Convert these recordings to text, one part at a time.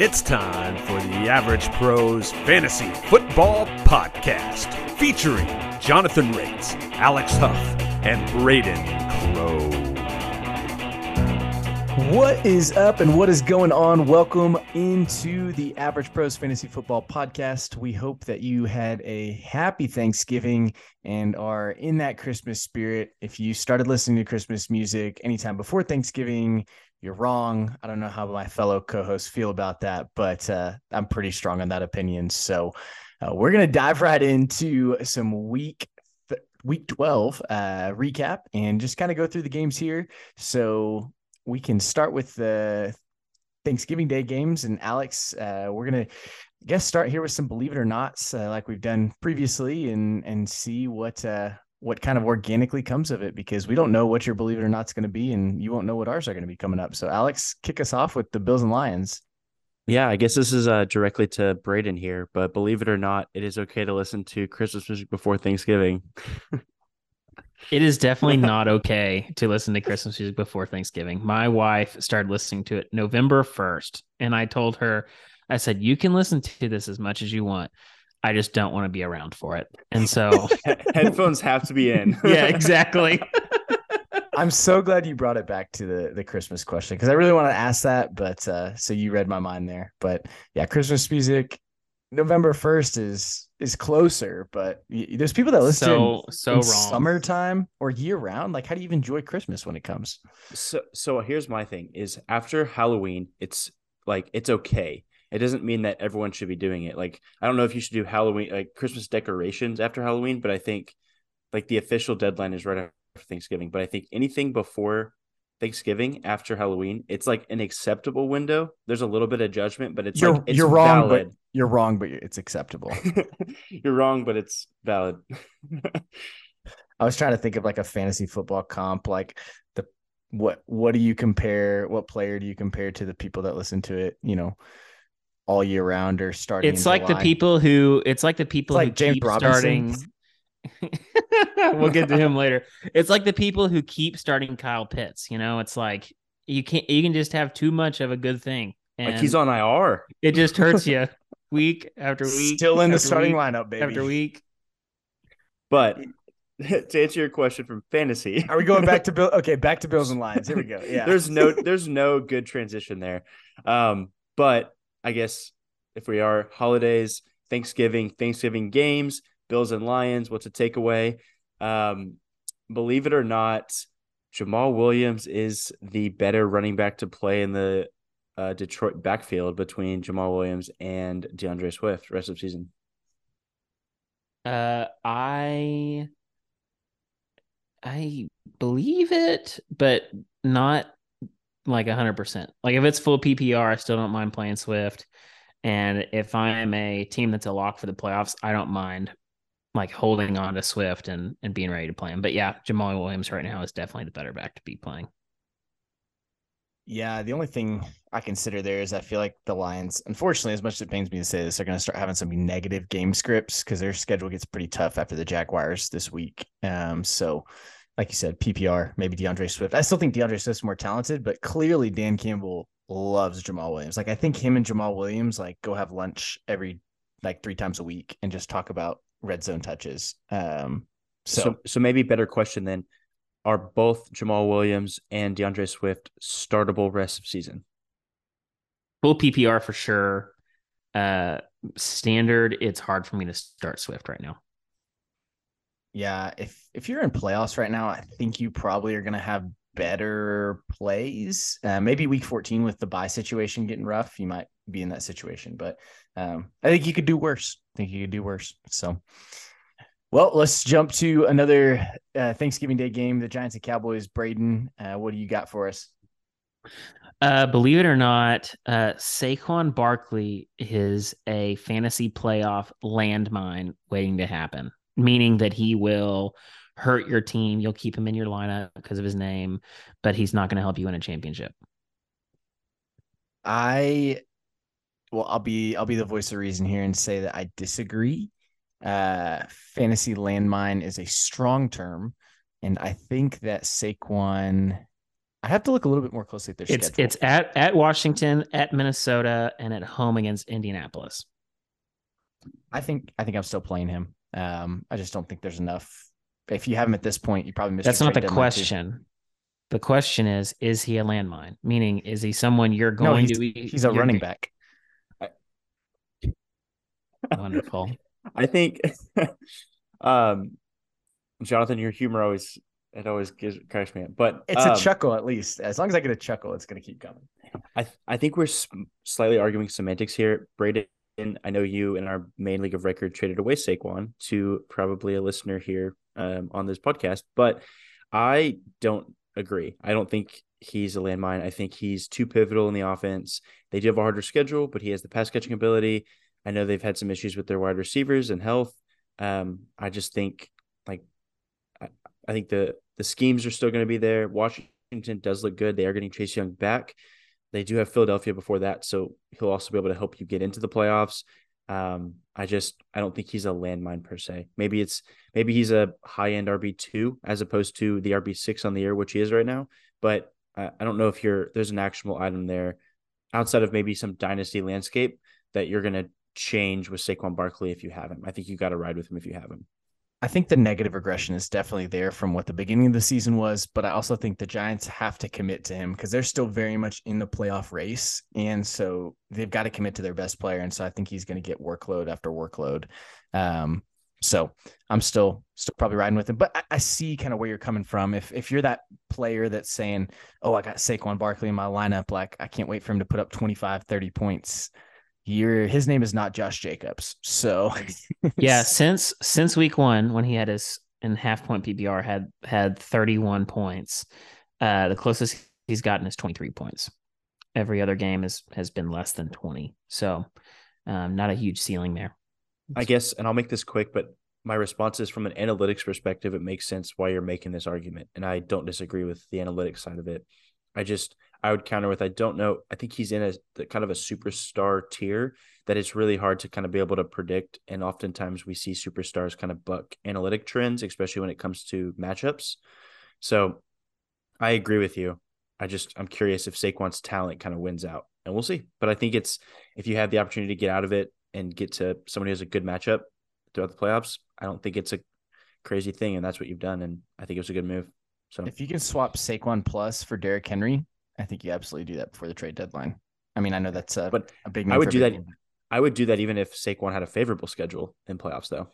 It's time for the Average Pros Fantasy Football Podcast, featuring Jonathan Raitz, Alex Huff, and Braden Crow. What is up and what is going on? Welcome into the Average Pros Fantasy Football Podcast. We hope that you had a happy Thanksgiving and are in that Christmas spirit. If you started listening to Christmas music anytime before Thanksgiving, you're wrong. I don't know how my fellow co-hosts feel about that, but I'm pretty strong on that opinion. So we're going to dive right into some week 12 recap and just kind of go through the games here. So we can start with the Thanksgiving Day games. And Alex, we're going to, I guess, start here with some Believe It or Nots, like we've done previously, and see what kind of organically comes of it, because we don't know what your Believe It or Not's going to be, and you won't know what ours are going to be coming up. So Alex, kick us off with the Bills and Lions. Yeah, I guess this is directly to Braden here, but believe it or not, it is okay to listen to Christmas music before Thanksgiving. It is definitely not okay to listen to Christmas music before Thanksgiving. My wife started listening to it November 1st, and I told her, I said, you can listen to this as much as you want. I just don't want to be around for it. And so headphones have to be in. Yeah, exactly. I'm so glad you brought it back to the Christmas question, because I really want to ask that. But so you read my mind there. But yeah, Christmas music, November 1st is closer. But there's people that listen in summertime or year round. Like, how do you even enjoy Christmas when it comes? So here's my thing is, after Halloween, it's like, it's okay. It doesn't mean that everyone should be doing it. Like, I don't know if you should do Halloween, like Christmas decorations after Halloween, but I think like the official deadline is right after Thanksgiving. But I think anything before Thanksgiving, after Halloween, it's like an acceptable window. There's a little bit of judgment, but it's valid. You're wrong, but it's acceptable. You're wrong, but it's valid. I was trying to think of like a fantasy football comp, like what do you compare? What player do you compare to the people that listen to it? You know, all year round or starting. It's like the people who James Robinson. We'll get to him later. It's like the people who keep starting Kyle Pitts. You know, it's like you can just have too much of a good thing. And like, he's on IR. It just hurts you week after week. Still in the starting lineup, baby. After week. But to answer your question from fantasy, are we going back to Bill? Okay, back to Bills and Lions. Here we go. Yeah. There's no good transition there. But I guess if we are holidays, Thanksgiving games, Bills and Lions, what's a takeaway? Believe it or not, Jamal Williams is the better running back to play in the Detroit backfield between Jamal Williams and DeAndre Swift rest of the season. I believe it, but not like 100%. Like, if it's full PPR, I still don't mind playing Swift. And if I am a team that's a lock for the playoffs, I don't mind like holding on to Swift and being ready to play him. But yeah, Jamal Williams right now is definitely the better back to be playing. Yeah. The only thing I consider there is I feel like the Lions, unfortunately, as much as it pains me to say this, are going to start having some negative game scripts because their schedule gets pretty tough after the Jaguars this week. So like you said, PPR, maybe DeAndre Swift. I still think DeAndre Swift's more talented, but clearly Dan Campbell loves Jamal Williams. Like, I think him and Jamal Williams, like, go have lunch every, like, 3 times a week and just talk about red zone touches. So maybe better question then, are both Jamal Williams and DeAndre Swift startable rest of season? Full PPR for sure. Standard, it's hard for me to start Swift right now. Yeah, if you're in playoffs right now, I think you probably are going to have better plays. Maybe week 14 with the bye situation getting rough, you might be in that situation. But I think you could do worse. So, well, let's jump to another Thanksgiving Day game, the Giants and Cowboys. Braden, what do you got for us? Believe it or not, Saquon Barkley is a fantasy playoff landmine waiting to happen. Meaning that he will hurt your team. You'll keep him in your lineup because of his name, but he's not going to help you win a championship. I'll be the voice of reason here and say that I disagree. Fantasy landmine is a strong term, and I think that Saquon I have to look a little bit more closely at their schedule. It's at Washington, at Minnesota, and at home against Indianapolis. I think I'm still playing him. I just don't think there's enough. If you have him at this point, you probably missed. That's not the question. Too. The question is he a landmine? Meaning, is he someone you're going to eat? He's a running back. Wonderful. I think, Jonathan, your humor always cracks me up. But it's a chuckle, at least. As long as I get a chuckle, it's going to keep coming. I think we're slightly arguing semantics here. Braden, I know you in our main league of record traded away Saquon to probably a listener here on this podcast, but I don't agree. I don't think he's a landmine. I think he's too pivotal in the offense. They do have a harder schedule, but he has the pass catching ability. I know they've had some issues with their wide receivers and health. I just think I think the schemes are still going to be there. Washington does look good. They are getting Chase Young back. They do have Philadelphia before that, so he'll also be able to help you get into the playoffs. I don't think he's a landmine per se. Maybe he's a high-end RB2 as opposed to the RB6 on the year, which he is right now. But I don't know if there's an actionable item there outside of maybe some dynasty landscape that you're going to change with Saquon Barkley if you have him. I think you got to ride with him if you have him. I think the negative regression is definitely there from what the beginning of the season was, but I also think the Giants have to commit to him because they're still very much in the playoff race. And so they've got to commit to their best player. And so I think he's going to get workload after workload. So I'm still probably riding with him, but I see kind of where you're coming from. If you're that player that's saying, oh, I got Saquon Barkley in my lineup, like I can't wait for him to put up 25, 30 points. His name is not Josh Jacobs. So yeah, since week one, when he had his in half point PPR had 31 points, the closest he's gotten is 23 points. Every other game has been less than 20. So not a huge ceiling there. I guess, and I'll make this quick, but my response is from an analytics perspective, it makes sense why you're making this argument. And I don't disagree with the analytics side of it. I would counter with, I don't know. I think he's in a kind of a superstar tier that it's really hard to kind of be able to predict. And oftentimes we see superstars kind of buck analytic trends, especially when it comes to matchups. So I agree with you. I'm curious if Saquon's talent kind of wins out, and we'll see. But I think if you have the opportunity to get out of it and get to somebody who has a good matchup throughout the playoffs, I don't think it's a crazy thing. And that's what you've done. And I think it was a good move. So if you can swap Saquon Plus for Derrick Henry, I think you absolutely do that before the trade deadline. I mean, I know that's a big move. I would do that even if Saquon had a favorable schedule in playoffs, though.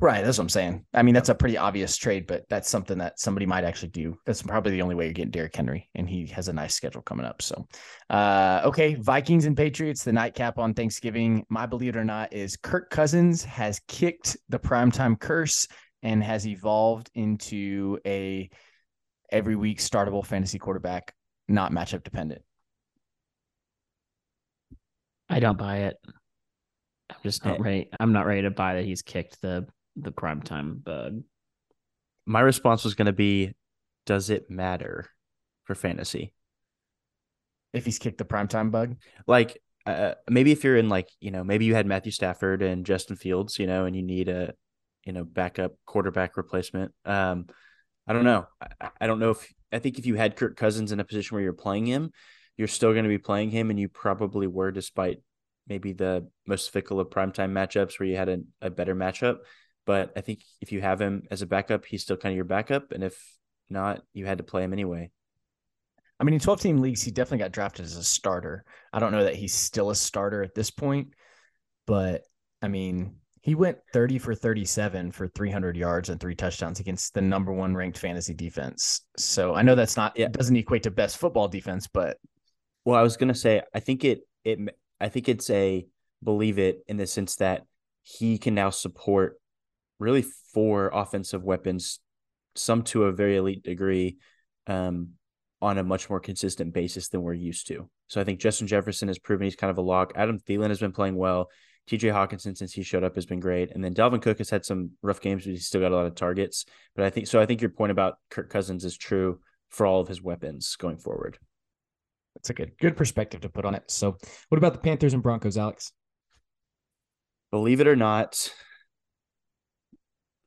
Right. That's what I'm saying. I mean, that's a pretty obvious trade, but that's something that somebody might actually do. That's probably the only way you're getting Derrick Henry, and he has a nice schedule coming up. So, okay. Vikings and Patriots, the nightcap on Thanksgiving. My believe it or not is Kirk Cousins has kicked the primetime curse and has evolved into a every week startable fantasy quarterback. Not matchup dependent. I don't buy it. I'm just not ready. I'm not ready to buy that he's kicked the primetime bug. My response was going to be, does it matter for fantasy if he's kicked the primetime bug? Like maybe if you're in maybe you had Matthew Stafford and Justin Fields, and you need a backup quarterback replacement. I don't know. I don't know if I think if you had Kirk Cousins in a position where you're playing him, you're still going to be playing him, and you probably were, despite maybe the most fickle of primetime matchups where you had a better matchup. But I think if you have him as a backup, he's still kind of your backup, and if not, you had to play him anyway. I mean, in 12-team leagues, he definitely got drafted as a starter. I don't know that he's still a starter at this point, but I mean, he went 30 for 37 for 300 yards and 3 touchdowns against the number 1 ranked fantasy defense. So I know that's not, it doesn't equate to best football defense, but. Well, I was going to say, I think it's a believe it in the sense that he can now support really 4 offensive weapons, some to a very elite degree, on a much more consistent basis than we're used to. So I think Justin Jefferson has proven he's kind of a lock. Adam Thielen has been playing well. TJ Hawkinson, since he showed up, has been great. And then Dalvin Cook has had some rough games, but he's still got a lot of targets. But I think your point about Kirk Cousins is true for all of his weapons going forward. That's a good perspective to put on it. So what about the Panthers and Broncos, Alex? Believe it or not,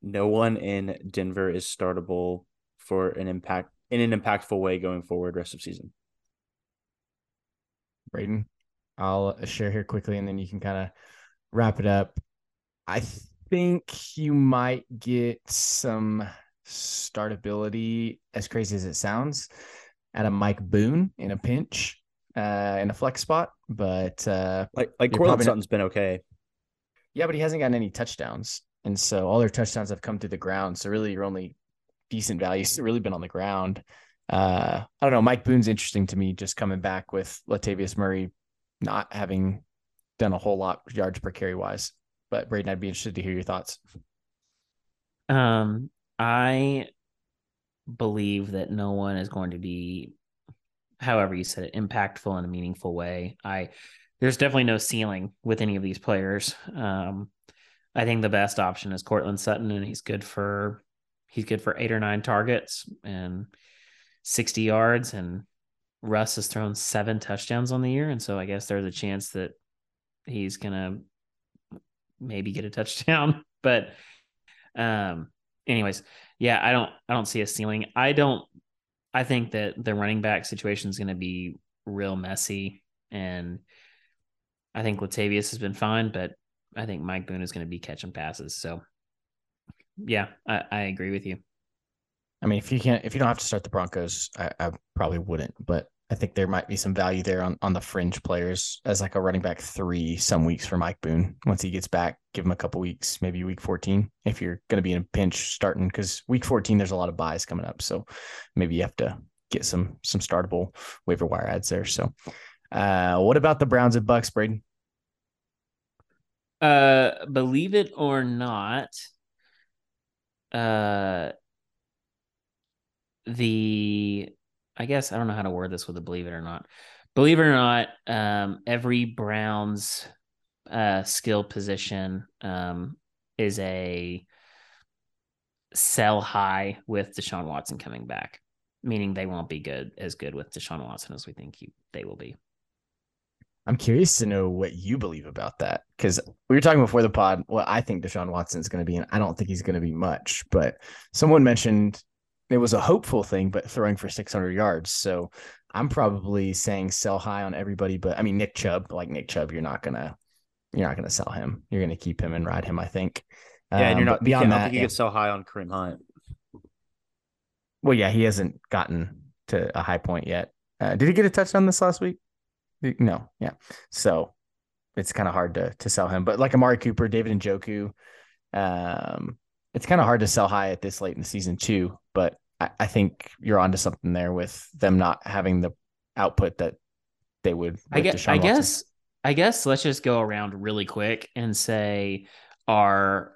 no one in Denver is startable for an impact in an impactful way going forward rest of season. Braden, I'll share here quickly, and then you can kind of wrap it up. I think you might get some startability, as crazy as it sounds, at a Mike Boone in a pinch, in a flex spot. But like Cortland Sutton's been okay. Yeah, but he hasn't gotten any touchdowns. And so all their touchdowns have come to the ground. So really your only decent value's really been on the ground. I don't know. Mike Boone's interesting to me, just coming back with Latavius Murray not having done a whole lot yards per carry wise. But Braden, I'd be interested to hear your thoughts. I believe that no one is going to be, however you said it, impactful in a meaningful way. There's definitely no ceiling with any of these players. I think the best option is Cortland Sutton, and he's good for 8 or 9 targets and 60 yards. And Russ has thrown 7 touchdowns on the year. And so I guess there's a chance that he's going to maybe get a touchdown, but anyways, yeah, I don't see a ceiling. I think that the running back situation is going to be real messy, and I think Latavius has been fine, but I think Mike Boone is going to be catching passes. So yeah, I agree with you. I mean, if you don't have to start the Broncos, I probably wouldn't, but I think there might be some value there on the fringe players as like a running back 3 some weeks for Mike Boone. Once he gets back, give him a couple weeks, maybe week 14, if you're going to be in a pinch starting, because week 14, there's a lot of buys coming up. So maybe you have to get some startable waiver wire ads there. So what about the Browns and Bucks, Braden? Believe it or not, I guess I don't know how to word this with a believe it or not. Believe it or not, every Browns skill position is a sell high with Deshaun Watson coming back, meaning they won't be as good with Deshaun Watson as we think they will be. I'm curious to know what you believe about that, because we were talking before the pod what I think Deshaun Watson is going to be, and I don't think he's going to be much, but someone mentioned it was a hopeful thing, but throwing for 600 yards. So I'm probably saying sell high on everybody, but I mean, Nick Chubb, you're not going to sell him. You're going to keep him and ride him, I think. Yeah. And you're not beyond that. I think you could sell high on Kareem Hunt. Well, yeah, he hasn't gotten to a high point yet. Did he get a touchdown this last week? No. Yeah. So it's kind of hard to sell him, but like Amari Cooper, David Njoku, it's kind of hard to sell high at this late in the season too, but I think you're onto something there with them not having the output that they would. I guess let's just go around really quick and say our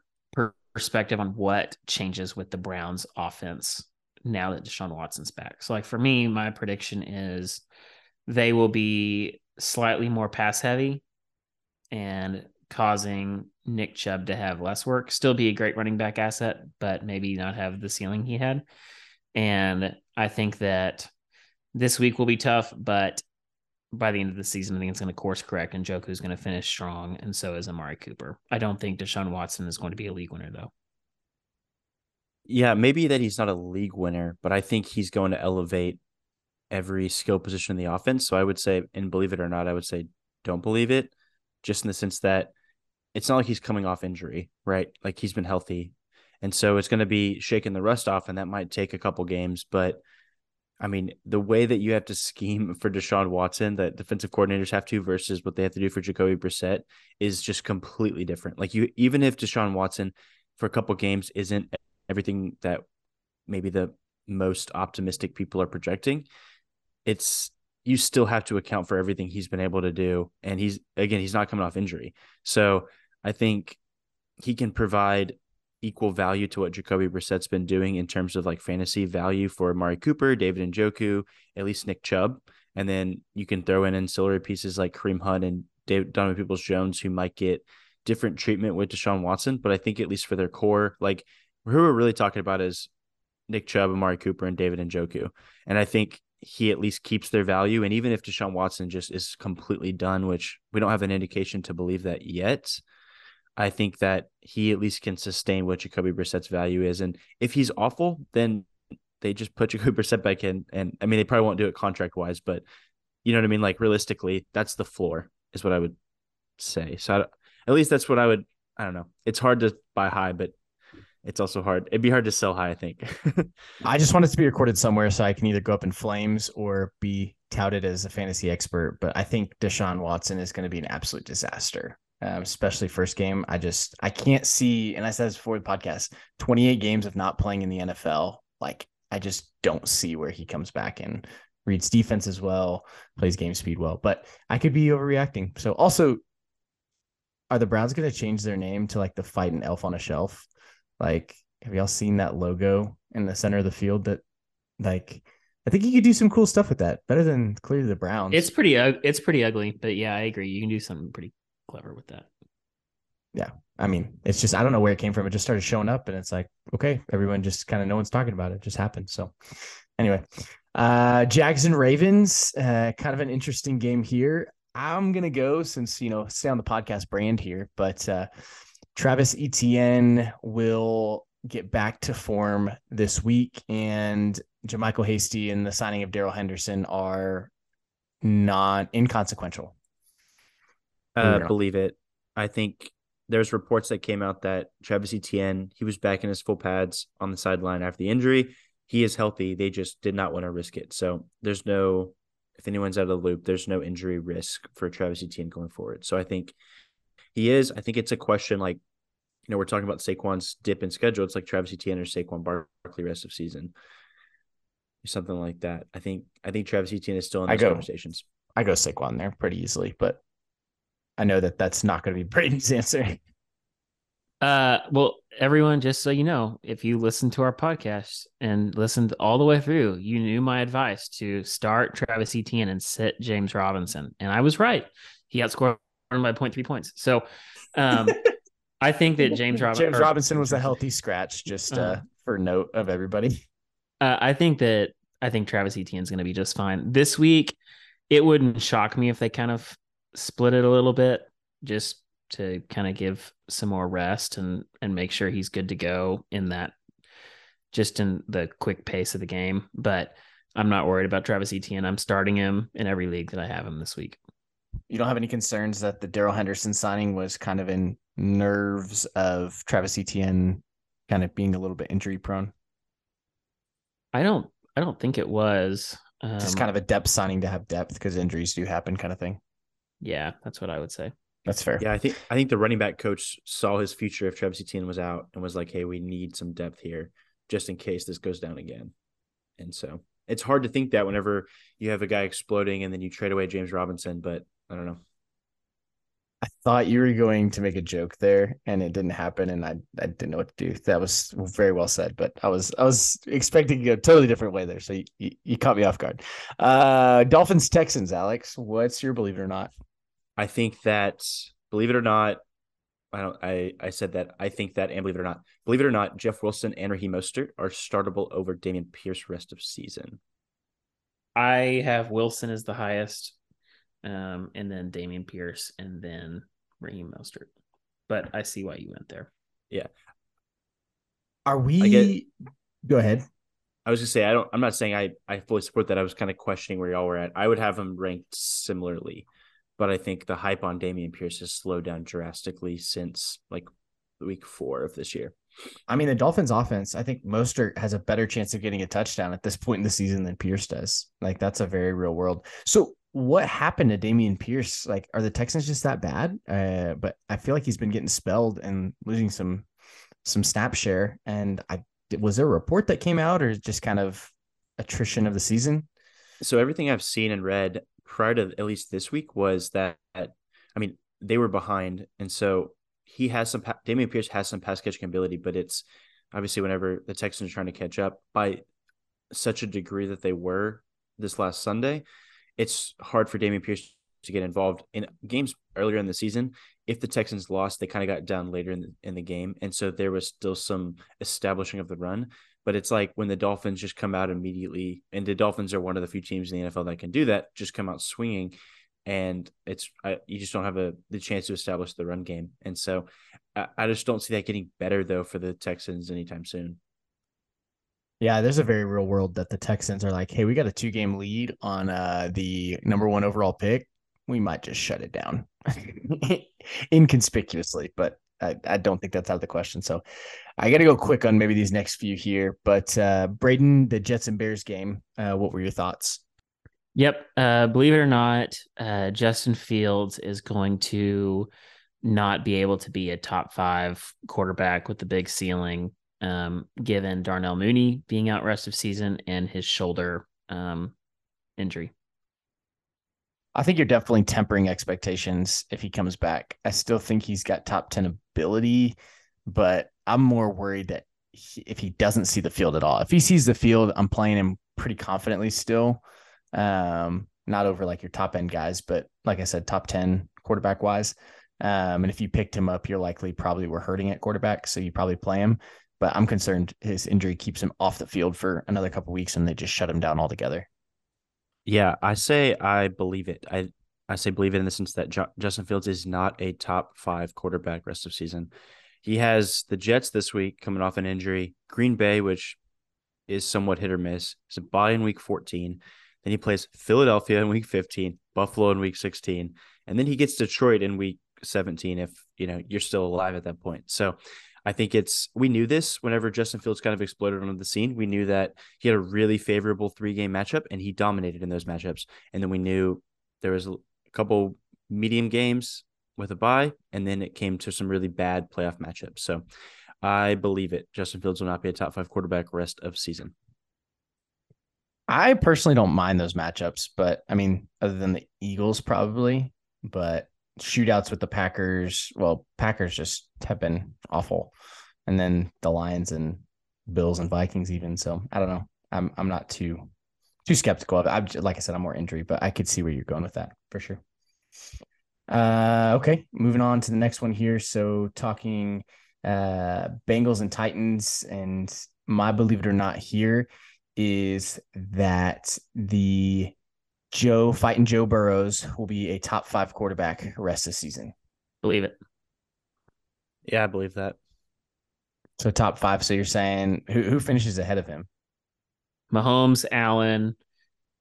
perspective on what changes with the Browns offense now that Deshaun Watson's back. So like for me, my prediction is they will be slightly more pass heavy and causing Nick Chubb to have less work, still be a great running back asset, but maybe not have the ceiling he had. And I think that this week will be tough, but by the end of the season, I think it's going to course correct, and Njoku is going to finish strong, and so is Amari Cooper. I don't think Deshaun Watson is going to be a league winner, though. Yeah, maybe that he's not a league winner, but I think he's going to elevate every skill position in the offense. So I would say, and believe it or not, I would say don't believe it, just in the sense that it's not like he's coming off injury, right? Like he's been healthy. And so it's going to be shaking the rust off, and that might take a couple games. But I mean, the way that you have to scheme for Deshaun Watson, that defensive coordinators have to, versus what they have to do for Jacoby Brissett, is just completely different. Like you, even if Deshaun Watson for a couple games isn't everything that maybe the most optimistic people are projecting, you still have to account for everything he's been able to do. And he's not coming off injury. So I think he can provide equal value to what Jacoby Brissett's been doing in terms of like fantasy value for Amari Cooper, David Njoku, at least Nick Chubb. And then you can throw in ancillary pieces like Kareem Hunt and Donovan Peoples-Jones, who might get different treatment with Deshaun Watson. But I think at least for their core, like who we're really talking about is Nick Chubb, Amari Cooper, and David Njoku. And I think he at least keeps their value. And even if Deshaun Watson just is completely done, which we don't have an indication to believe that yet, I think that he at least can sustain what Jacoby Brissett's value is. And if he's awful, then they just put Jacoby Brissett back in. And I mean, they probably won't do it contract wise, but you know what I mean? Like realistically, that's the floor is what I would say. So at least that's what I would, I don't know. It's hard to buy high, but it's also hard. It'd be hard to sell high, I think. I just want it to be recorded somewhere so I can either go up in flames or be touted as a fantasy expert. But I think Deshaun Watson is going to be an absolute disaster. Especially first game. I can't see, and I said this before the podcast, 28 games of not playing in the NFL. Like, I just don't see where he comes back and reads defense as well, plays game speed well, but I could be overreacting. So also, are the Browns going to change their name to like the Fightin' Elf on a Shelf? Like, have y'all seen that logo in the center of the field? That, like, I think you could do some cool stuff with that, better than clearly the Browns. It's pretty ugly, but yeah, I agree. You can do something pretty clever with that. Yeah, I mean, it's just, I don't know where it came from. It just started showing up and it's like, okay, everyone just kind of, no one's talking about it. It just happened. So anyway, Jags and Ravens, kind of an interesting game here. I'm going to go, since, you know, stay on the podcast brand here, but Travis Etienne will get back to form this week, and JaMychal Hasty and the signing of Darrell Henderson are not inconsequential. Believe it. I think there's reports that came out that Travis Etienne, he was back in his full pads on the sideline after the injury. He is healthy. They just did not want to risk it. So there's no, if anyone's out of the loop, there's no injury risk for Travis Etienne going forward. So I think he is. I think it's a question, like, you know, we're talking about Saquon's dip in schedule. It's like Travis Etienne or Saquon Barkley rest of season, something like that. I think Travis Etienne is still in those conversations. I go Saquon there pretty easily, but I know that that's not going to be Braden's answer. Well, everyone, just so you know, if you listen to our podcast and listened all the way through, you knew my advice to start Travis Etienne and sit James Robinson. And I was right. He outscored him by 0.3 points. So I think that James Robinson was a healthy scratch, just for note of everybody. I think Travis Etienne is going to be just fine this week. It wouldn't shock me if they kind of split it a little bit just to kind of give some more rest and make sure he's good to go in that, just in the quick pace of the game. But I'm not worried about Travis Etienne. I'm starting him in every league that I have him this week. You don't have any concerns that the Darrell Henderson signing was kind of in nerves of Travis Etienne kind of being a little bit injury prone? I don't think it was. Just kind of a depth signing to have depth because injuries do happen kind of thing. Yeah, that's what I would say. That's fair. Yeah, I think the running back coach saw his future if Travis Etienne was out and was like, hey, we need some depth here just in case this goes down again. And so it's hard to think that whenever you have a guy exploding and then you trade away James Robinson, but I don't know. I thought you were going to make a joke there and it didn't happen, and I didn't know what to do. That was very well said, but I was expecting to go a totally different way there. So you caught me off guard. Dolphins, Texans, Alex, what's your believe it or not? I think that, believe it or not, I said that I think that, and believe it or not, Jeff Wilson and Raheem Mostert are startable over Dameon Pierce rest of season. I have Wilson as the highest, and then Dameon Pierce, and then Raheem Mostert. But I see why you went there. Yeah. Go ahead. I was gonna say I'm not saying I fully support that. I was kind of questioning where y'all were at. I would have them ranked similarly, but I think the hype on Dameon Pierce has slowed down drastically since like week 4 of this year. I mean, the Dolphins offense, I think Mostert has a better chance of getting a touchdown at this point in the season than Pierce does. Like, that's a very real world. So what happened to Dameon Pierce? Like, are the Texans just that bad? But I feel like he's been getting spelled and losing some snap share. And was there a report that came out, or just kind of attrition of the season? So everything I've seen and read prior to at least this week was that, I mean, they were behind. And so Dameon Pierce has some pass catching ability, but it's obviously whenever the Texans are trying to catch up by such a degree that they were this last Sunday, it's hard for Dameon Pierce to get involved in games earlier in the season. If the Texans lost, they kind of got down later in the game. And so there was still some establishing of the run. But it's like when the Dolphins just come out immediately, and the Dolphins are one of the few teams in the NFL that can do that, just come out swinging, and you just don't have the chance to establish the run game. And so I just don't see that getting better, though, for the Texans anytime soon. Yeah, there's a very real world that the Texans are like, hey, we got a 2-game lead on the #1 overall pick. We might just shut it down inconspicuously, but I don't think that's out of the question. So I got to go quick on maybe these next few here. But Braden, the Jets and Bears game, what were your thoughts? Yep. Believe it or not, Justin Fields is going to not be able to be a top 5 quarterback with the big ceiling, given Darnell Mooney being out rest of season and his shoulder injury. I think you're definitely tempering expectations if he comes back. I still think he's got top 10 ability, but I'm more worried that if he doesn't see the field at all. If he sees the field, I'm playing him pretty confidently still. Not over like your top end guys, but like I said, top 10 quarterback wise. And if you picked him up, you're likely probably were hurting at quarterback, so you probably play him. But I'm concerned his injury keeps him off the field for another couple of weeks and they just shut him down altogether. Yeah, I say I believe it. I say believe it in the sense that Justin Fields is not a top 5 quarterback rest of season. He has the Jets this week coming off an injury, Green Bay, which is somewhat hit or miss. It's a bye in week 14. Then he plays Philadelphia in week 15, Buffalo in week 16, and then he gets Detroit in week 17 if you know you're still alive at that point. So I think we knew this whenever Justin Fields kind of exploded onto the scene. We knew that he had a really favorable 3-game matchup and he dominated in those matchups. And then we knew there was a couple medium games with a bye, and then it came to some really bad playoff matchups. So I believe it. Justin Fields will not be a top 5 quarterback rest of season. I personally don't mind those matchups, but I mean, other than the Eagles probably, but shootouts with the Packers. Well, Packers just have been awful. And then the Lions and Bills and Vikings even. So I don't know. I'm not too skeptical of it. Like I said, I'm more injury, but I could see where you're going with that for sure. Okay. Moving on to the next one here. So talking Bengals and Titans, and my believe it or not here is that the Joe Burrows will be a top 5 quarterback rest of season. Believe it. Yeah, I believe that. So top 5. So you're saying who finishes ahead of him? Mahomes, Allen,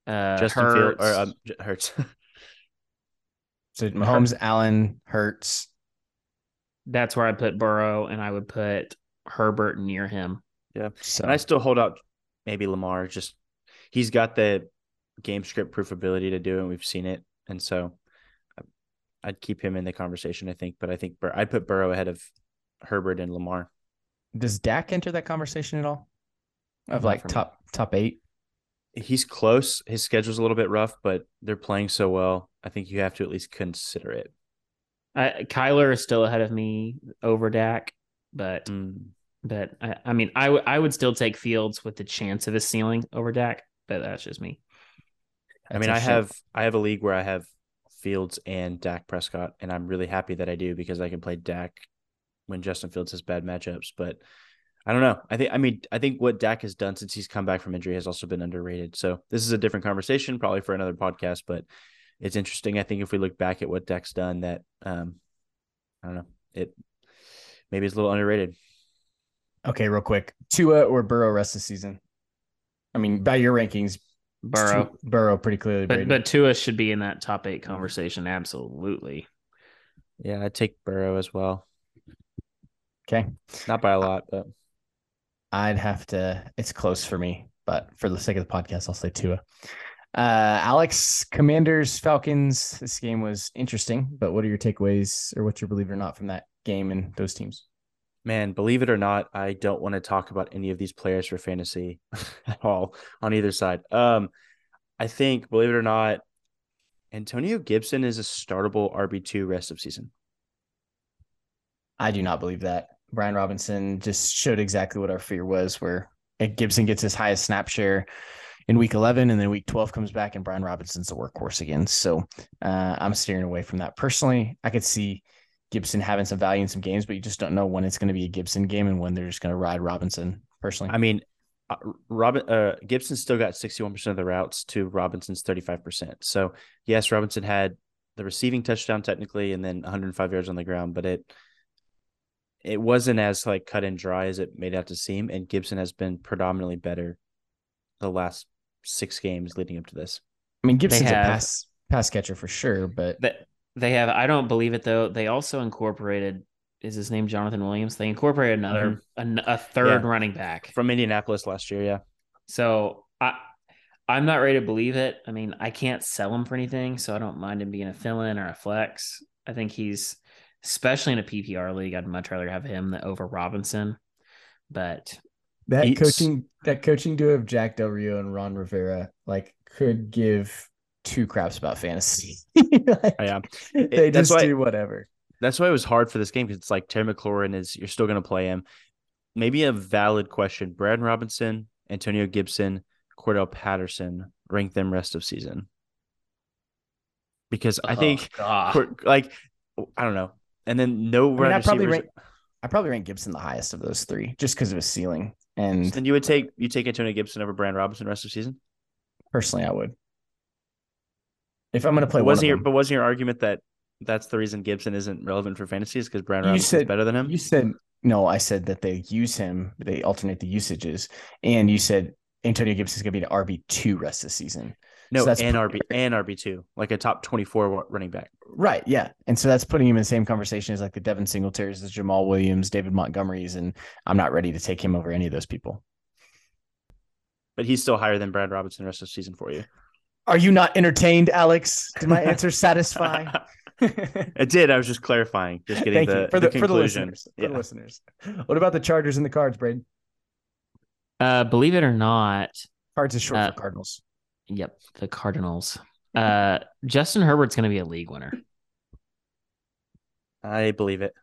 Hurts. So Mahomes, Allen, Hurts. That's where I put Burrow, and I would put Herbert near him. Yeah. So. And I still hold out maybe Lamar. Just he's got the game script proof ability to do it, and we've seen it, and so I'd keep him in the conversation, I think, but I think I'd put Burrow ahead of Herbert and Lamar. Does Dak enter that conversation at all of like top 8? He's close. His schedule's a little bit rough, but they're playing so well, I think you have to at least consider it. Kyler is still ahead of me over Dak, but I would still take Fields with the chance of a ceiling over Dak, but that's just me. That's I have a league where I have Fields and Dak Prescott, and I'm really happy that I do because I can play Dak when Justin Fields has bad matchups. But I don't know. I think what Dak has done since he's come back from injury has also been underrated. So this is a different conversation, probably for another podcast, but it's interesting. I think if we look back at what Dak's done, that I don't know, it maybe it's a little underrated. Okay, real quick, Tua or Burrow rest of season? I mean, by your rankings. Burrow pretty clearly, but Tua should be in that top 8 conversation. Absolutely. Yeah, I'd take Burrow as well. Okay. Not by a lot, but I'd have to, it's close for me, but for the sake of the podcast, I'll say Tua. Alex, Commanders, Falcons, this game was interesting, but what are your takeaways or what you believe or not from that game and those teams? Man, believe it or not, I don't want to talk about any of these players for fantasy at all on either side. I think, believe it or not, Antonio Gibson is a startable RB2 rest of season. I do not believe that. Brian Robinson just showed exactly what our fear was, where Gibson gets his highest snap share in week 11, and then week 12 comes back, and Brian Robinson's the workhorse again. So I'm steering away from that. Personally, I could see Gibson having some value in some games, but you just don't know when it's going to be a Gibson game and when they're just going to ride Robinson personally. I mean, Gibson still got 61% of the routes to Robinson's 35%. So yes, Robinson had the receiving touchdown technically, and then 105 yards on the ground, but it wasn't as like cut and dry as it made out to seem. And Gibson has been predominantly better the last 6 games leading up to this. I mean, Gibson's a pass catcher for sure, but they have, I don't believe it though. They also incorporated, is his name Jonathan Williams? They incorporated another, a third running back from Indianapolis last year. Yeah. So I'm not ready to believe it. I mean, I can't sell him for anything, so I don't mind him being a fill-in or a flex. I think he's, especially in a PPR league, I'd much rather have him than over Robinson. But that coaching duo of Jack Del Rio and Ron Rivera, like, could give two craps about fantasy. Like, yeah, they just do whatever. That's why it was hard for this game, because it's like Terry McLaurin is, you're still going to play him. Maybe a valid question: Braden Robinson, Antonio Gibson, Cordell Patterson, rank them rest of season. Because I think, like, I don't know. And then no wide receivers. I probably rank Gibson the highest of those three, just because of his ceiling. And so then you would take Antonio Gibson over Braden Robinson rest of season? Personally, I would. If I'm going to play But wasn't your argument that that's the reason Gibson isn't relevant for fantasy, is because Braden Robinson is better than him? You said, no, I said that they use him. They alternate the usages. And you said Antonio Gibson is going to be an RB2 rest of the season. No, so and RB2, like a top 24 running back. Right, yeah. And so that's putting him in the same conversation as like the Devin Singletary's, the Jamal Williams, David Montgomery's, and I'm not ready to take him over any of those people. But he's still higher than Braden Robinson rest of season for you. Are you not entertained, Alex? Did my answer satisfy? It did. I was just clarifying, just getting the conclusion. For the listeners. What about the Chargers and the Cards, Braden? Believe it or not, Cards is short for Cardinals. Yep, the Cardinals. Justin Herbert's going to be a league winner. I believe it.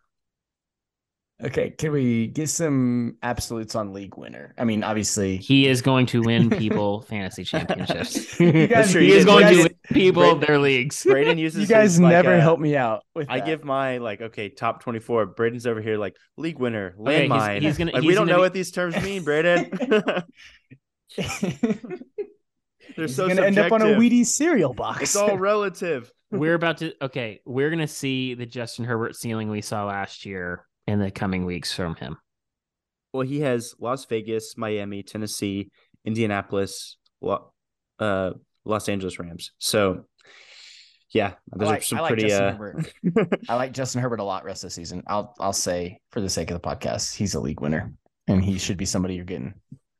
Okay, can we get some absolutes on league winner? I mean, obviously, he is going to win people fantasy championships. He is going to win people their leagues. Braden uses. You guys never help me out with that. I give my top 24. Braden's over here like league winner, landmine. We don't know what these terms mean, Braden. They're so going to end up on a Wheaties cereal box. It's all relative. We're going to see the Justin Herbert ceiling we saw last year in the coming weeks from him. Well, he has Las Vegas, Miami, Tennessee, Indianapolis, Los Angeles Rams. So, yeah, those are some pretty. I like Justin Herbert a lot. Rest of the season, I'll say for the sake of the podcast, he's a league winner, and he should be somebody you're getting.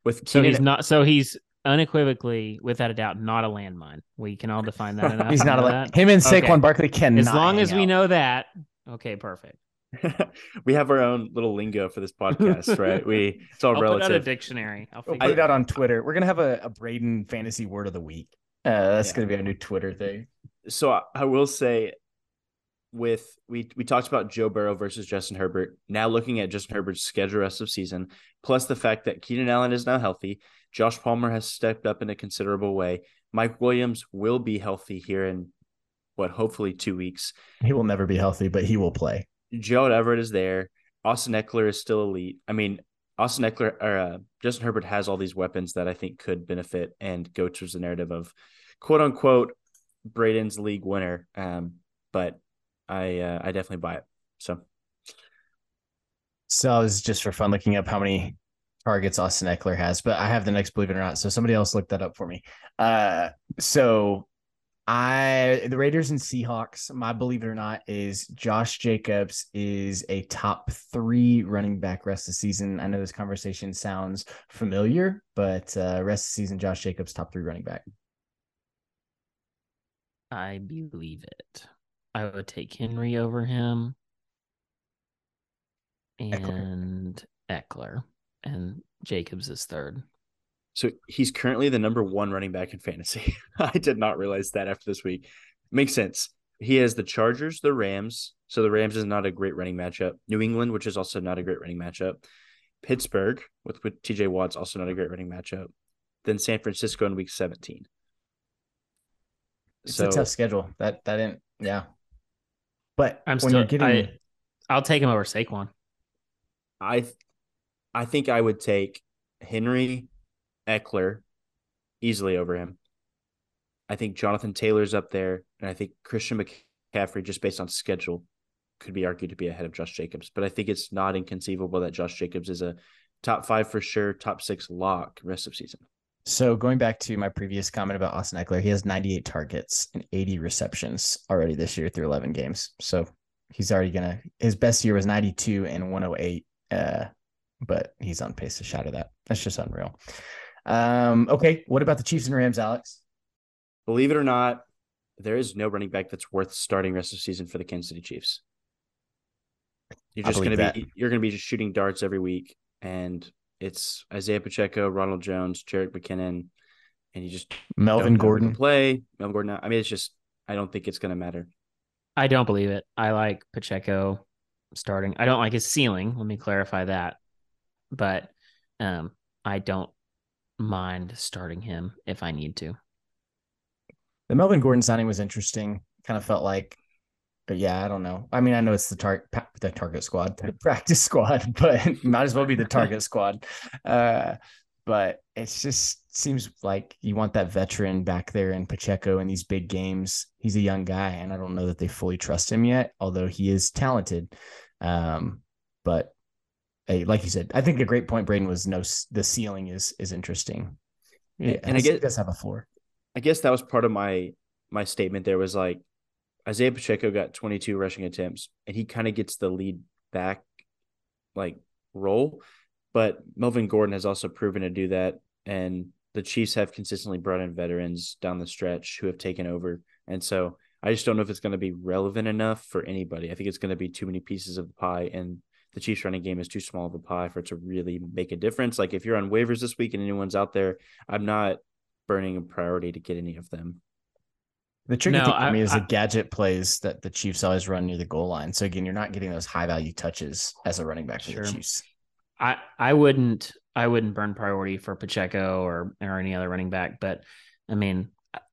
He's unequivocally, without a doubt, not a landmine. We can all define that enough. He's not him and Saquon Barkley cannot. As long as we know that, okay, perfect. We have our own little lingo for this podcast, right? It's all relative. I'll put out a dictionary. We'll put it out on Twitter. We're going to have a Braden fantasy word of the week. That's going to be our new Twitter thing. So I will say, we talked about Joe Burrow versus Justin Herbert. Now looking at Justin Herbert's schedule rest of season, plus the fact that Keenan Allen is now healthy, Josh Palmer has stepped up in a considerable way. Mike Williams will be healthy here in, hopefully 2 weeks. He will never be healthy, but he will play. Gerald Everett is there. Austin Eckler is still elite. I mean, Justin Herbert has all these weapons that I think could benefit and go towards the narrative of quote unquote Braden's league winner. But I definitely buy it. So I was just for fun looking up how many targets Austin Eckler has, but I have the next believe it or not. So somebody else looked that up for me. The Raiders and Seahawks, my believe it or not, is Josh Jacobs is a top 3 running back rest of the season. I know this conversation sounds familiar, but rest of the season, Josh Jacobs, top 3 running back. I believe it. I would take Henry over him and Eckler, and Jacobs is 3rd. So he's currently the number 1 running back in fantasy. I did not realize that after this week. Makes sense. He has the Chargers, the Rams. So the Rams is not a great running matchup. New England, which is also not a great running matchup. Pittsburgh, with TJ Watt's also not a great running matchup. Then San Francisco in week 17. It's a tough schedule. That didn't, yeah. But I'm still getting. I'll take him over Saquon. I think I would take Henry, Eckler easily over him. I think Jonathan Taylor's up there, and I think Christian McCaffrey just based on schedule could be argued to be ahead of Josh Jacobs, but I think it's not inconceivable that Josh Jacobs is a top five for sure, top six lock rest of season. So going back to my previous comment about Austin Eckler, he has 98 targets and 80 receptions already this year through 11 games. So he's already going to, his best year was 92 and 108, but he's on pace to shatter that. That's just unreal. Okay. What about the Chiefs and Rams, Alex? Believe it or not, there is no running back that's worth starting rest of season for the Kansas City Chiefs. You're going to be just shooting darts every week. And it's Isaiah Pacheco, Ronald Jones, Jerick McKinnon, and you just Melvin Gordon. I mean, it's just, I don't think it's going to matter. I don't believe it. I like Pacheco starting. I don't like his ceiling. Let me clarify that. But I don't mind starting him if I need to. The Melvin Gordon signing was interesting. Kind of felt like, but yeah, I don't know. I mean, I know it's the practice squad, but might as well be the target squad. But it just seems like you want that veteran back there in Pacheco in these big games. He's a young guy, and I don't know that they fully trust him yet, although he is talented. But hey, like you said, I think a great point, Braden, was the ceiling is interesting. Yeah, and I guess it does have a floor. I guess that was part of my statement there was like, Isaiah Pacheco got 22 rushing attempts, and he kind of gets the lead back like role, but Melvin Gordon has also proven to do that, and the Chiefs have consistently brought in veterans down the stretch who have taken over, and so I just don't know if it's going to be relevant enough for anybody. I think it's going to be too many pieces of the pie, and the Chiefs running game is too small of a pie for it to really make a difference. Like if you're on waivers this week and anyone's out there, I'm not burning a priority to get any of them. The tricky thing for me is the gadget plays that the Chiefs always run near the goal line. So again, you're not getting those high value touches as a running back for the Chiefs. I wouldn't burn priority for Pacheco or any other running back, but I mean,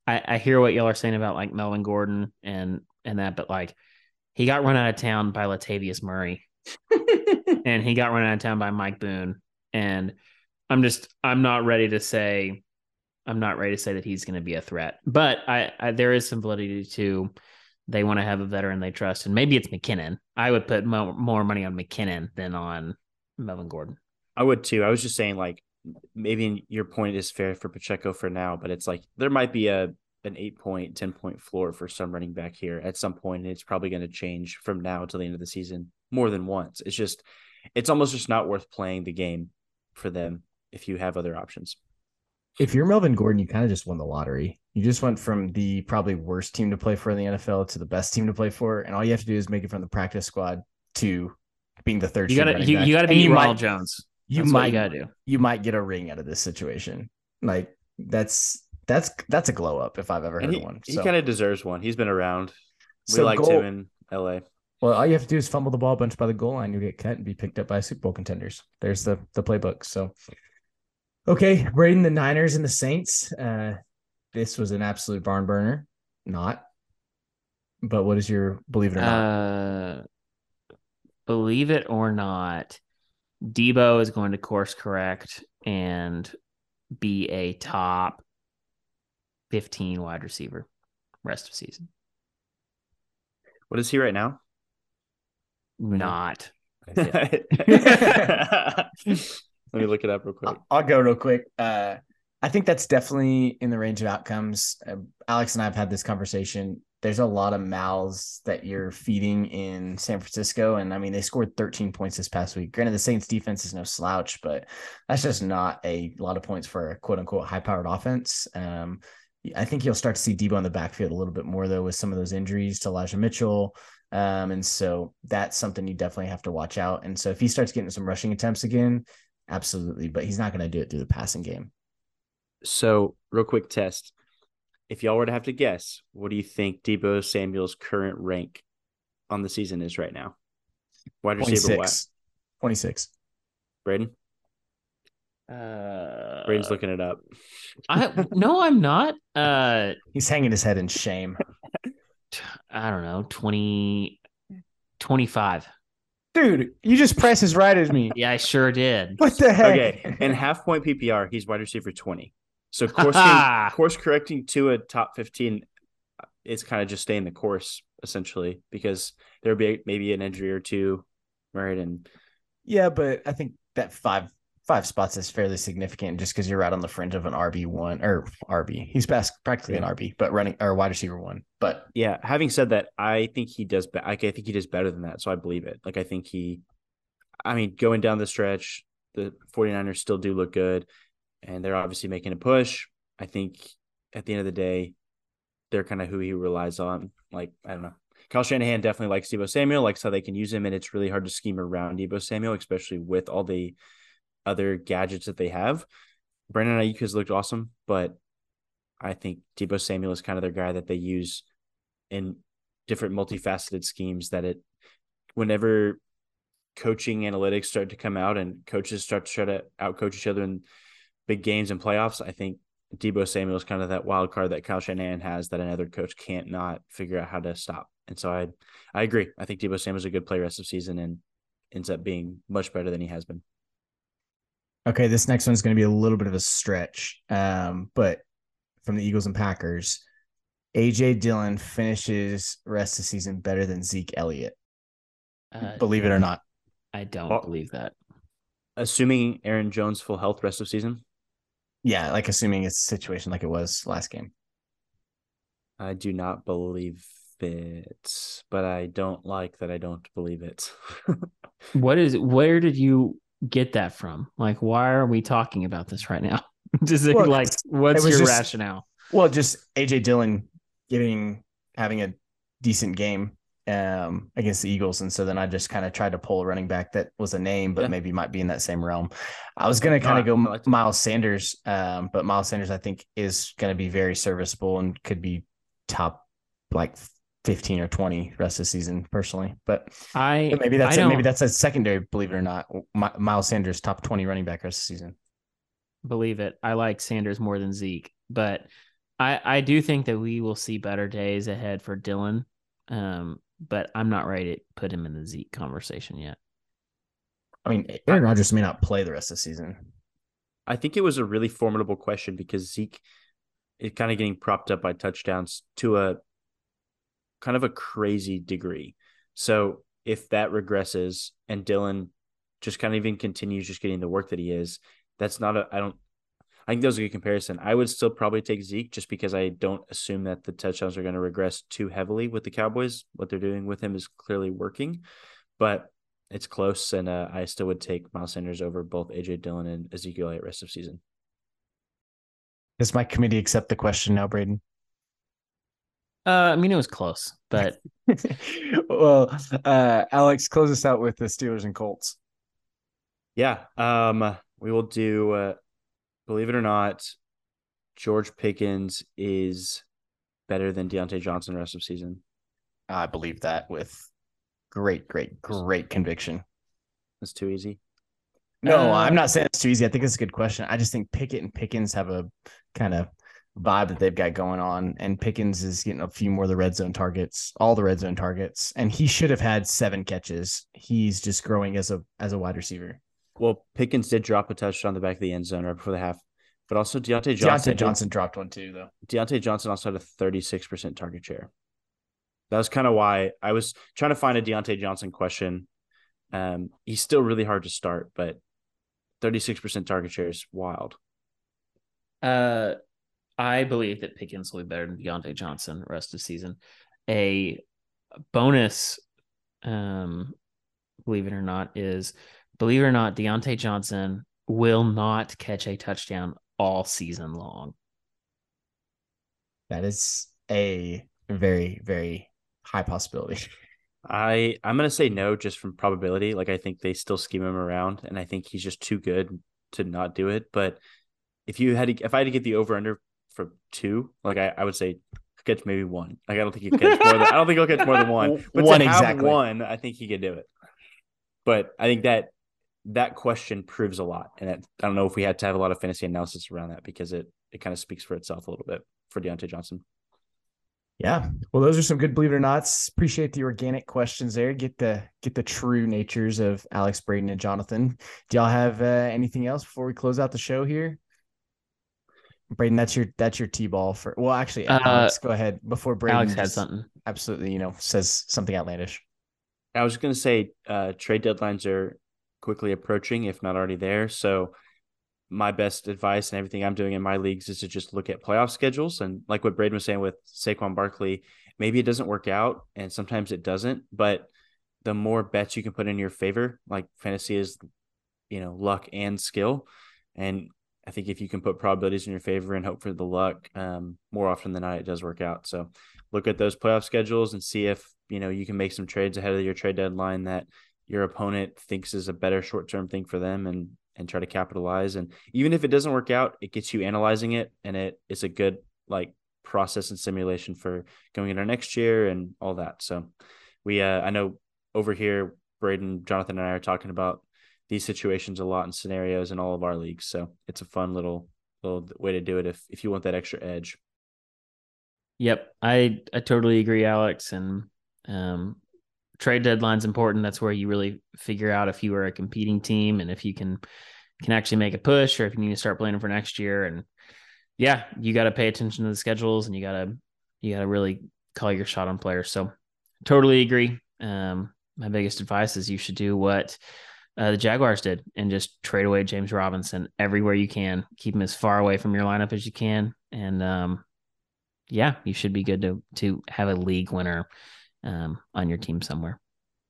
I hear what y'all are saying about like Melvin Gordon and that, but like he got run out of town by Latavius Murray and he got run out of town by Mike Boone. And I'm not ready to say that he's going to be a threat, but I there is some validity to they want to have a veteran they trust, and maybe it's McKinnon. I would put more money on McKinnon than on Melvin Gordon. I would too. I was just saying, like, maybe your point is fair for Pacheco for now, but it's like there might be an 8-point, 10-point floor for some running back here at some point, and it's probably going to change from now till the end of the season more than once. It's almost just not worth playing the game for them if you have other options. If you're Melvin Gordon, you kind of just won the lottery. You just went from the probably worst team to play for in the NFL to the best team to play for, and all you have to do is make it from the practice squad to being the third. You got to be Ronald Jones. You might get a ring out of this situation. Like that's a glow up if I've ever heard one. So. He kind of deserves one. He's been around. We liked him in LA. Well, all you have to do is fumble the ball a bunch by the goal line. You get cut and be picked up by Super Bowl contenders. There's the playbook. So. Okay, Braden, the Niners and the Saints. This was an absolute barn burner. Not. But what is your believe it or not? Believe it or not, Debo is going to course correct and be a top 15 wide receiver rest of season. What is he right now? Not. Let me look it up real quick. I'll go real quick. I think that's definitely in the range of outcomes. Alex and I have had this conversation. There's a lot of mouths that you're feeding in San Francisco. And I mean, they scored 13 points this past week. Granted, the Saints defense is no slouch, but that's just not a lot of points for a quote unquote high powered offense. I think you'll start to see Debo in the backfield a little bit more though, with some of those injuries to Elijah Mitchell. And so that's something you definitely have to watch out. And so if he starts getting some rushing attempts again, absolutely, but he's not going to do it through the passing game. So, real quick test. If y'all were to have to guess, what do you think Debo Samuel's current rank on the season is right now? Wide receiver, 26. Braden? Braden's looking it up. No, I'm not. He's hanging his head in shame. I don't know, 25. Dude, you just presses right at me. Yeah, I sure did. What the heck? Okay, in half-point PPR, he's wide receiver 20. So course correcting to a top 15 is kind of just staying the course essentially, because there'd be maybe an injury or two, right? And yeah, but I think that five spots is fairly significant just because you're right on the fringe of an RB1 or RB. He's practically an RB, but running or wide receiver one. But yeah, having said that, I think he does. I think he does better than that. So I believe it. Like, I think he, I mean, going down the stretch, the 49ers still do look good and they're obviously making a push. I think at the end of the day, they're kind of who he relies on. Like, I don't know. Kyle Shanahan definitely likes Deebo Samuel, likes how they can use him. And it's really hard to scheme around Deebo Samuel, especially with all the other gadgets that they have. Brandon Ayuk has looked awesome, but I think Deebo Samuel is kind of their guy that they use in different multifaceted schemes that it, whenever coaching analytics start to come out and coaches start to try to outcoach each other in big games and playoffs, I think Deebo Samuel is kind of that wild card that Kyle Shanahan has that another coach can't not figure out how to stop. And so I agree. I think Deebo Samuel is a good play rest of season and ends up being much better than he has been. Okay, this next one's going to be a little bit of a stretch, but from the Eagles and Packers, A.J. Dillon finishes rest of season better than Zeke Elliott. Believe it or not. I don't believe that. Assuming Aaron Jones full health rest of season? Yeah, like assuming it's a situation like it was last game. I do not believe it, but I don't like that I don't believe it. Where did you get that from? Like, why are we talking about this right now? What's your rationale? Well, just AJ Dillon having a decent game against the Eagles, and so then I just kind of tried to pull a running back that was a name, but maybe might be in that same realm. I was going to kind of go Miles Sanders, but Miles Sanders I think is going to be very serviceable and could be top like 15 or 20 rest of the season personally, but maybe that's a secondary, believe it or not. Miles Sanders, top 20 running back rest of the season. Believe it. I like Sanders more than Zeke, but I do think that we will see better days ahead for Dillon. But I'm not ready to put him in the Zeke conversation yet. I mean, Aaron Rodgers may not play the rest of the season. I think it was a really formidable question because Zeke is kind of getting propped up by touchdowns to a kind of a crazy degree. So if that regresses and Dillon just kind of even continues just getting the work that he is, that's not a, I think that was a good comparison. I would still probably take Zeke just because I don't assume that the touchdowns are going to regress too heavily with the Cowboys. What they're doing with him is clearly working, but it's close. And I still would take Miles Sanders over both AJ Dillon and Ezekiel Elliott rest of season. Does my committee accept the question now, Braden? I mean, it was close, but well, Alex, close us out with the Steelers and Colts. Yeah. We will do, believe it or not, George Pickens is better than Deontay Johnson rest of season. I believe that with great conviction. That's too easy. No, I'm not saying it's too easy. I think it's a good question. I just think Pickett and Pickens have a kind of vibe that they've got going on, and Pickens is getting a few more of the red zone targets, all the red zone targets, and he should have had 7 catches. He's just growing as a wide receiver. Well, Pickens did drop a touchdown on the back of the end zone right before the half, but also Deontay Johnson dropped one too, though. Deontay Johnson also had a 36% target share. That was kind of why I was trying to find a Deontay Johnson question. He's still really hard to start, but 36% target share is wild. I believe that Pickens will be better than Deontay Johnson the rest of the season. A bonus, believe it or not, is... Believe it or not, Deontay Johnson will not catch a touchdown all season long. That is a very, very high possibility. I'm going to say no just from probability. Like, I think they still scheme him around, and I think he's just too good to not do it. But if I had to get the over-under for 2, like I would say catch maybe 1. Like, I don't think he'll catch more than I don't think he'll catch more than 1. But 1 exactly. 1, I think he could do it. But I think that question proves a lot. And I don't know if we had to have a lot of fantasy analysis around that because it kind of speaks for itself a little bit for Deontay Johnson. Yeah. Well, those are some good believe it or nots. Appreciate the organic questions there. Get the true natures of Alex, Braden, and Jonathan. Do y'all have anything else before we close out the show here? Braden, that's your T-ball for. Well, actually, Alex, go ahead before Braden. Alex had something. Absolutely, says something outlandish. I was going to say trade deadlines are quickly approaching, if not already there. So my best advice and everything I'm doing in my leagues is to just look at playoff schedules. And like what Braden was saying with Saquon Barkley, maybe it doesn't work out, and sometimes it doesn't. But the more bets you can put in your favor, like fantasy is, luck and skill. And I think if you can put probabilities in your favor and hope for the luck, more often than not, it does work out. So look at those playoff schedules and see if, you can make some trades ahead of your trade deadline that your opponent thinks is a better short-term thing for them and try to capitalize. And even if it doesn't work out, it gets you analyzing it, and it's a good process and simulation for going into next year and all that. So we, I know over here, Braden, Jonathan, and I are talking about these situations a lot and scenarios in all of our leagues. So it's a fun little way to do it if you want that extra edge. Yep. I totally agree, Alex. And trade deadline's important. That's where you really figure out if you are a competing team and if you can actually make a push, or if you need to start planning for next year. And yeah, you got to pay attention to the schedules, and you got to really call your shot on players. So totally agree. My biggest advice is you should do what the Jaguars did and just trade away James Robinson everywhere you can. Keep him as far away from your lineup as you can. And you should be good to have a league winner on your team somewhere.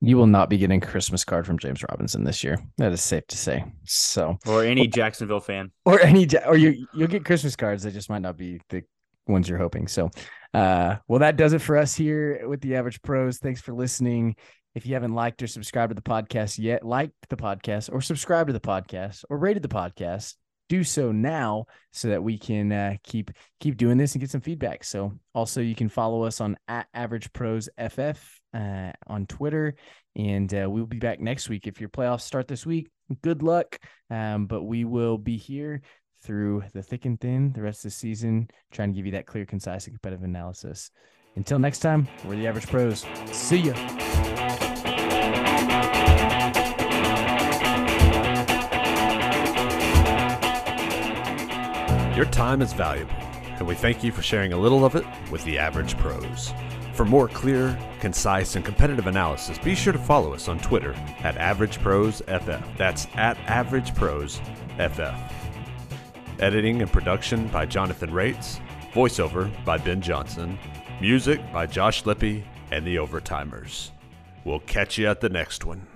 You will not be getting a Christmas card from James Robinson this year. That is safe to say. So, or any Jacksonville fan, or you'll get Christmas cards. They just might not be the ones you're hoping. So, well, that does it for us here with the Average Pros. Thanks for listening. If you haven't liked or subscribed to the podcast yet, liked the podcast or subscribed to the podcast or rated the podcast, do so now so that we can keep doing this and get some feedback. So also you can follow us on @AverageProsFF on Twitter, and we'll be back next week. If your playoffs start this week, good luck. But we will be here through the thick and thin the rest of the season, trying to give you that clear, concise, and competitive analysis. Until next time, we're the Average Pros. See ya. Your time is valuable, and we thank you for sharing a little of it with the Average Pros. For more clear, concise, and competitive analysis, be sure to follow us on Twitter @AverageProsFF. That's @AverageProsFF. Editing and production by Jonathan Raitz. Voiceover by Ben Johnson. Music by Josh Lippi and the Overtimers. We'll catch you at the next one.